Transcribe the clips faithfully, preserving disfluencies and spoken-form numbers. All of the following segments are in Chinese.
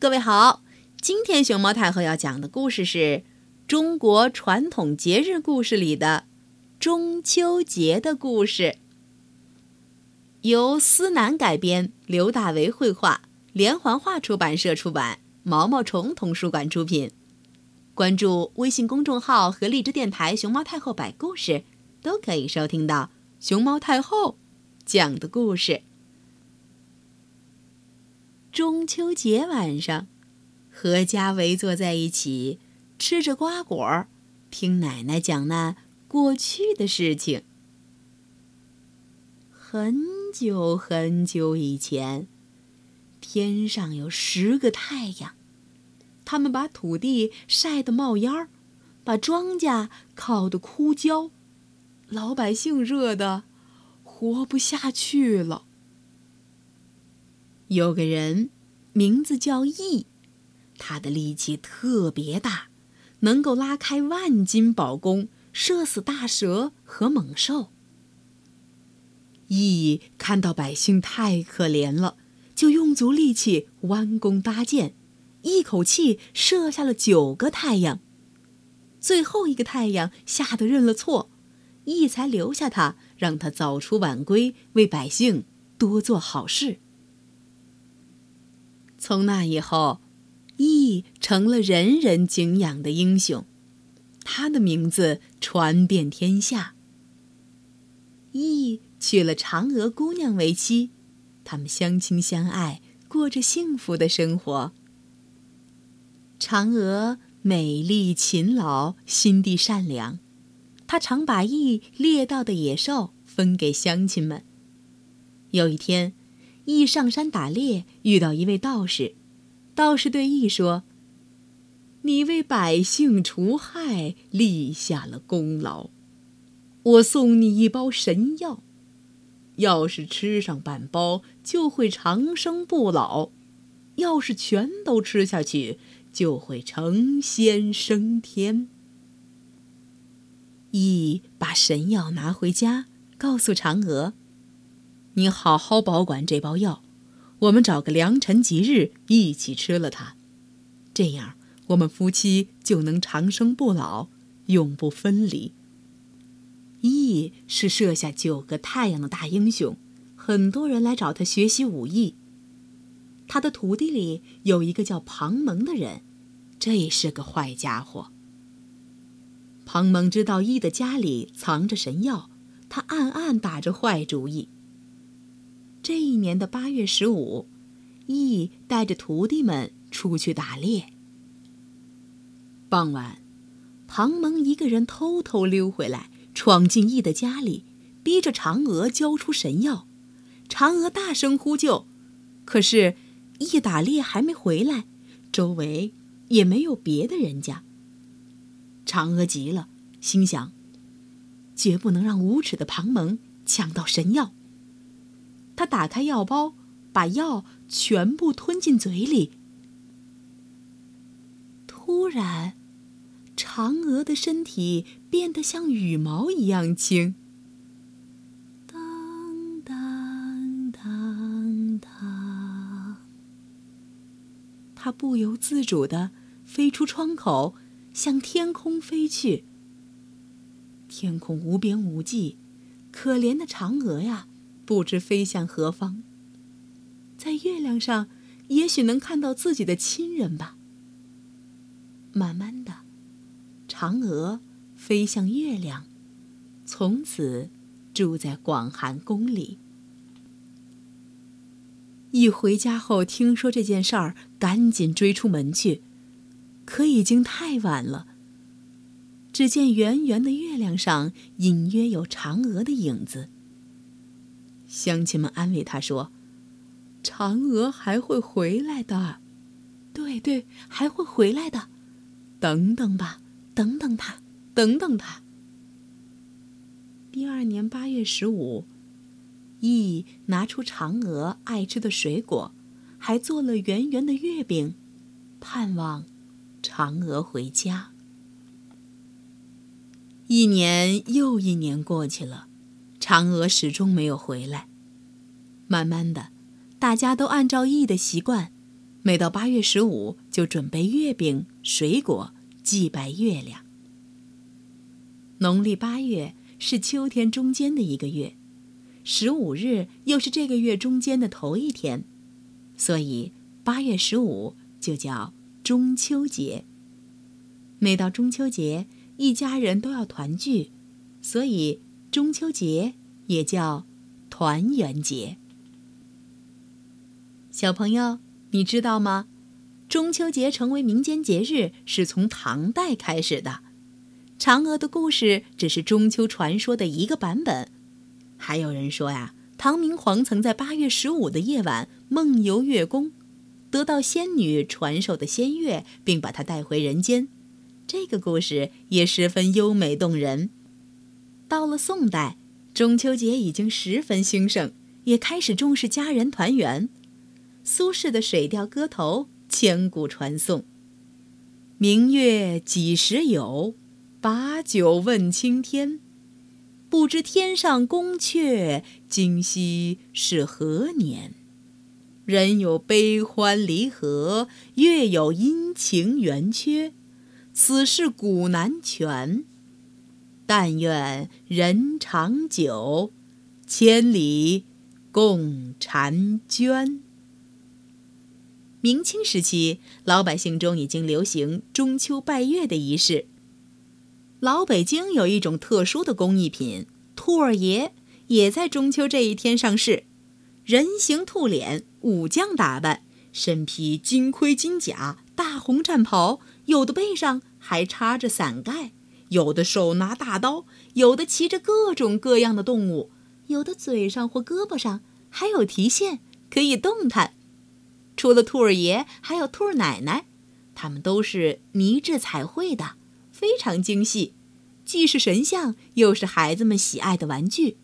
各位好，今天熊猫太后要讲的故事是中国传统节日故事里的中秋节的故事，由思南改编，刘大为绘画，连环画出版社出版，毛毛虫童书馆出品。关注微信公众号和荔枝电台熊猫太后摆故事，都可以收听到熊猫太后讲的故事。中秋节晚上，阖家围坐在一起，吃着瓜果，听奶奶讲那过去的事情。很久很久以前，天上有十个太阳，他们把土地晒得冒烟，把庄稼烤得枯焦，老百姓热得活不下去了。有个人名字叫羿，他的力气特别大，能够拉开万斤宝弓，射死大蛇和猛兽。羿看到百姓太可怜了，就用足力气弯弓搭箭，一口气射下了九个太阳。最后一个太阳吓得认了错，羿才留下他，让他早出晚归，为百姓多做好事。从那以后，羿成了人人敬仰的英雄，他的名字传遍天下。羿娶了嫦娥姑娘为妻，他们相亲相爱，过着幸福的生活。嫦娥美丽勤劳，心地善良，她常把羿猎到的野兽分给乡亲们。有一天，羿上山打猎，遇到一位道士，道士对羿说：“你为百姓除害立下了功劳，我送你一包神药，要是吃上半包，就会长生不老；要是全都吃下去，就会成仙升天。”羿把神药拿回家，告诉嫦娥：“你好好保管这包药，我们找个良辰吉日一起吃了它，这样我们夫妻就能长生不老，永不分离。”羿是射下九个太阳的大英雄，很多人来找他学习武艺。他的徒弟里有一个叫庞蒙的人，这是个坏家伙。庞蒙知道羿的家里藏着神药，他暗暗打着坏主意。这一年的八月十五，羿带着徒弟们出去打猎。傍晚，庞蒙一个人偷偷溜回来，闯进羿的家里，逼着嫦娥交出神药。嫦娥大声呼救，可是羿打猎还没回来，周围也没有别的人家。嫦娥急了，心想：绝不能让无耻的庞蒙抢到神药。他打开药包，把药全部吞进嘴里。突然，嫦娥的身体变得像羽毛一样轻。当当当当，她不由自主地飞出窗口，向天空飞去。天空无边无际，可怜的嫦娥呀！不知飞向何方，在月亮上也许能看到自己的亲人吧。慢慢的，嫦娥飞向月亮，从此住在广寒宫里。一回家后听说这件事儿，赶紧追出门去，可已经太晚了。只见圆圆的月亮上隐约有嫦娥的影子。乡亲们安慰他说：“嫦娥还会回来的，对对，还会回来的，等等吧，等等她，等等她。”第二年八月十五，羿拿出嫦娥爱吃的水果，还做了圆圆的月饼，盼望嫦娥回家。一年又一年过去了，嫦娥始终没有回来。慢慢的，大家都按照羿的习惯，每到八月十五就准备月饼、水果，祭拜月亮。农历八月是秋天中间的一个月，十五日又是这个月中间的头一天，所以八月十五就叫中秋节。每到中秋节，一家人都要团聚，所以中秋节也叫团圆节。小朋友，你知道吗？中秋节成为民间节日是从唐代开始的。嫦娥的故事只是中秋传说的一个版本。还有人说呀，唐明皇曾在八月十五的夜晚梦游月宫，得到仙女传授的仙乐，并把它带回人间。这个故事也十分优美动人。到了宋代，中秋节已经十分兴盛，也开始重视家人团圆。苏轼的水调歌头千古传颂，明月几时有，把酒问青天，不知天上宫阙，今夕是何年。人有悲欢离合，月有阴晴圆缺，此事古难全。但愿人长久，千里共婵娟。明清时期，老百姓中已经流行中秋拜月的仪式。老北京有一种特殊的工艺品，兔儿爷，也在中秋这一天上市。人形兔脸，武将打扮，身披金盔金甲，大红战袍，有的背上还插着伞盖，有的手拿大刀，有的骑着各种各样的动物，有的嘴上或胳膊上还有提线，可以动弹。除了兔儿爷，还有兔儿奶奶，他们都是泥制彩绘的，非常精细，既是神像，又是孩子们喜爱的玩具。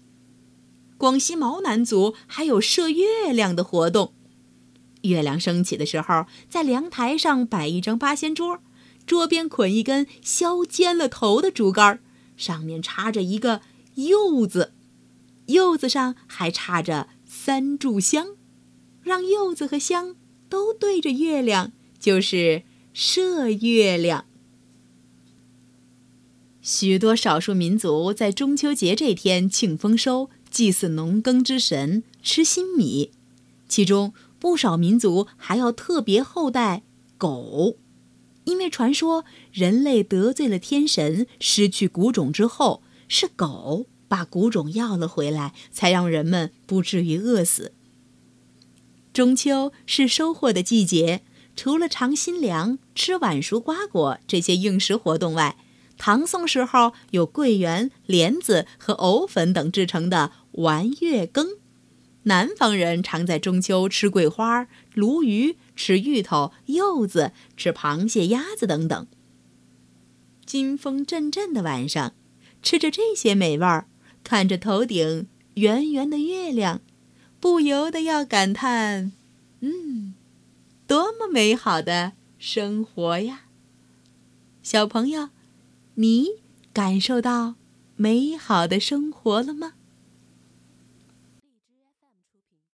广西毛南族还有射月亮的活动，月亮升起的时候，在凉台上摆一张八仙桌，桌边捆一根削尖了头的竹竿，上面插着一个柚子，柚子上还插着三炷香，让柚子和香都对着月亮，就是射月亮。许多少数民族在中秋节这天庆丰收，祭祀农耕之神，吃新米。其中不少民族还要特别厚待狗，因为传说人类得罪了天神，失去谷种之后，是狗把谷种要了回来，才让人们不至于饿死。中秋是收获的季节，除了尝新粮、吃晚熟瓜果这些应时活动外，唐宋时候有桂圆、莲子和藕粉等制成的玩月羹。南方人常在中秋吃桂花、鲈鱼、吃芋头、柚子、吃螃蟹、鸭子等等。金风阵阵的晚上，吃着这些美味儿，看着头顶圆圆的月亮，不由得要感叹，嗯，多么美好的生活呀！小朋友，你感受到美好的生活了吗？